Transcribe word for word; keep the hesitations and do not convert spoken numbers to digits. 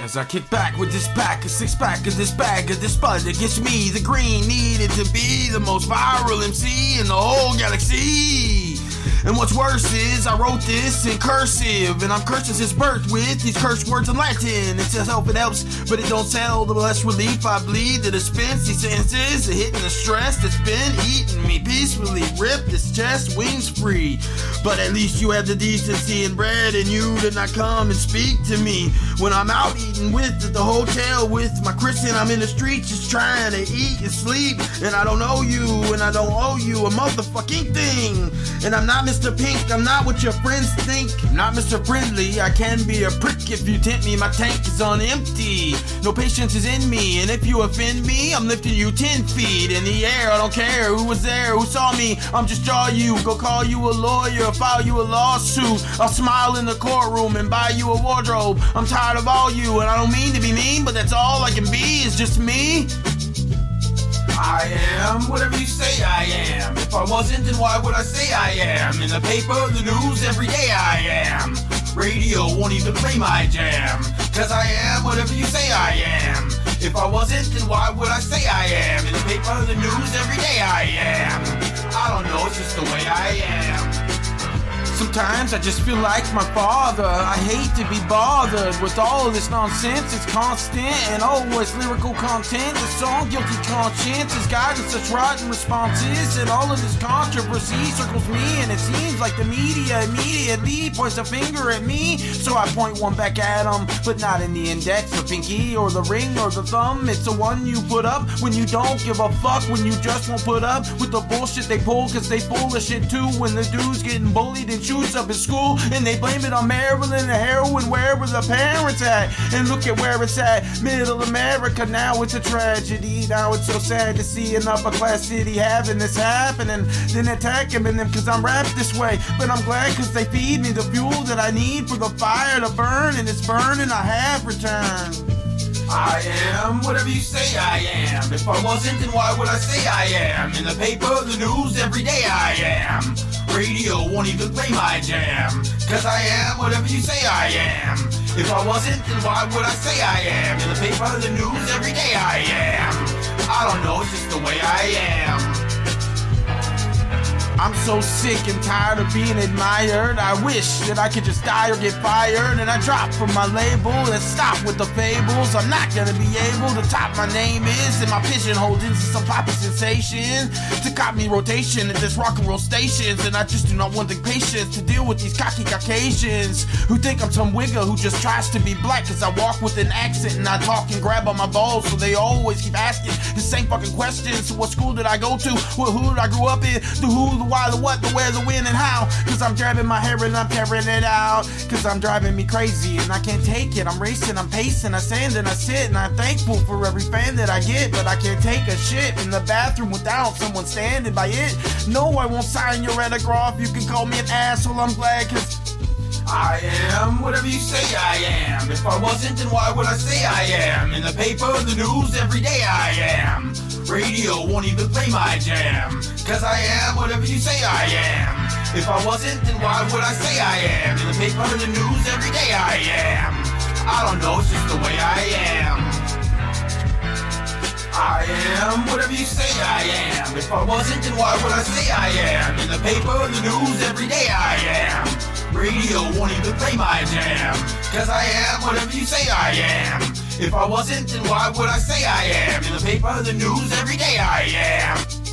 As I kick back with this pack, a six pack of this bag of this bud that gets me the green needed to be the most viral M C in the whole galaxy. And what's worse is I wrote this in cursive, and I'm cursing his birth with these curse words in Latin. It's to help, it helps, but it don't sell. The less relief I bleed, the dispense these sentences are hitting the stress that's been eating me peacefully. Ripped his chest, wings free. But at least you have the decency and bread in you to not come and speak to me when I'm out eating with at the hotel with my Christian. I'm in the streets just trying to eat and sleep, and I don't know you, and I don't owe you a motherfucking thing. And I'm not Mister Pink, I'm not what your friends think. I'm not Mister Friendly, I can be a prick if you tempt me. My tank is on empty, no patience is in me, and if you offend me, I'm lifting you ten feet in the air. I don't care who was there, who saw me, I'm just jaw you. Go call you a lawyer, file you a lawsuit. I'll smile in the courtroom and buy you a wardrobe. I'm tired of all you, and I don't mean to be mean, but that's all I can be is just me. I am whatever you say I am. If I wasn't, then why would I say I am? In the paper, the news, every day I am. Radio won't even play my jam, 'cause I am whatever you say I am. If I wasn't, then why would I say I am? In the paper, the news, every day I am. I don't know, it's just the way I am. Sometimes I just feel like my father. I hate to be bothered with all of this nonsense. It's constant, and oh, it's lyrical content. The song Guilty Conscience is guiding such rotten responses, and all of this controversy circles me, and it seems like the media immediately points a finger at me. So I point one back at them, but not in the index, the pinky, or the ring, or the thumb. It's the one you put up when you don't give a fuck, when you just won't put up with the bullshit they pull, 'cause they full of shit too. When the dude's getting bullied and shoots up in school, and they blame it on Maryland and heroin, where were the parents at? And look at where it's at, middle America. Now it's a tragedy, now it's so sad to see an upper class city having this happen, and then attack them and them 'cause I'm wrapped this way. But I'm glad 'cause they feed me the fuel that I need for the fire to burn, and it's burning. I have returned. I am whatever you say I am. If I wasn't, then why would I say I am? In the paper, the news, every day I am. Radio won't even play my jam, 'cause I am whatever you say I am. If I wasn't, then why would I say I am? In the paper, the news, every day I am. I don't know, it's just the way I am. I'm so sick and tired of being admired. I wish that I could just die or get fired, and I drop from my label and stop with the fables. I'm not gonna be able to top my name is, and my pigeonholed into some poppy sensation to cop me rotation at this rock and roll stations. And I just do not want the patience to deal with these cocky Caucasians who think I'm some wigger who just tries to be black, 'cause I walk with an accent and I talk and grab on my balls, so they always keep asking the same fucking questions. So what school did I go to? What who did I grew up in? The who, the why, the what, the where, the when, and how. 'Cause I'm grabbing my hair and I'm tearing it out, 'cause I'm driving me crazy and I can't take it. I'm racing, I'm pacing, I stand and I sit, and I'm thankful for every fan that I get, but I can't take a shit in the bathroom without someone standing by it. No, I won't sign your autograph. You can call me an asshole, I'm glad, 'cause I am whatever you say I am. If I wasn't, then why would I say I am? In the paper, the news, every day I am. Radio won't even play my jam, 'cause I am whatever you say I am. If I wasn't, then why would I say I am? In the paper, the news, every day I am. I don't know, it's just the way I am. I am whatever you say I am. If I wasn't, then why would I say I am? In the paper, the news, every day I am. Radio won't even play my jam, 'cause I am whatever you say I am. If I wasn't, then why would I say I am? In the paper, the news, every day I am.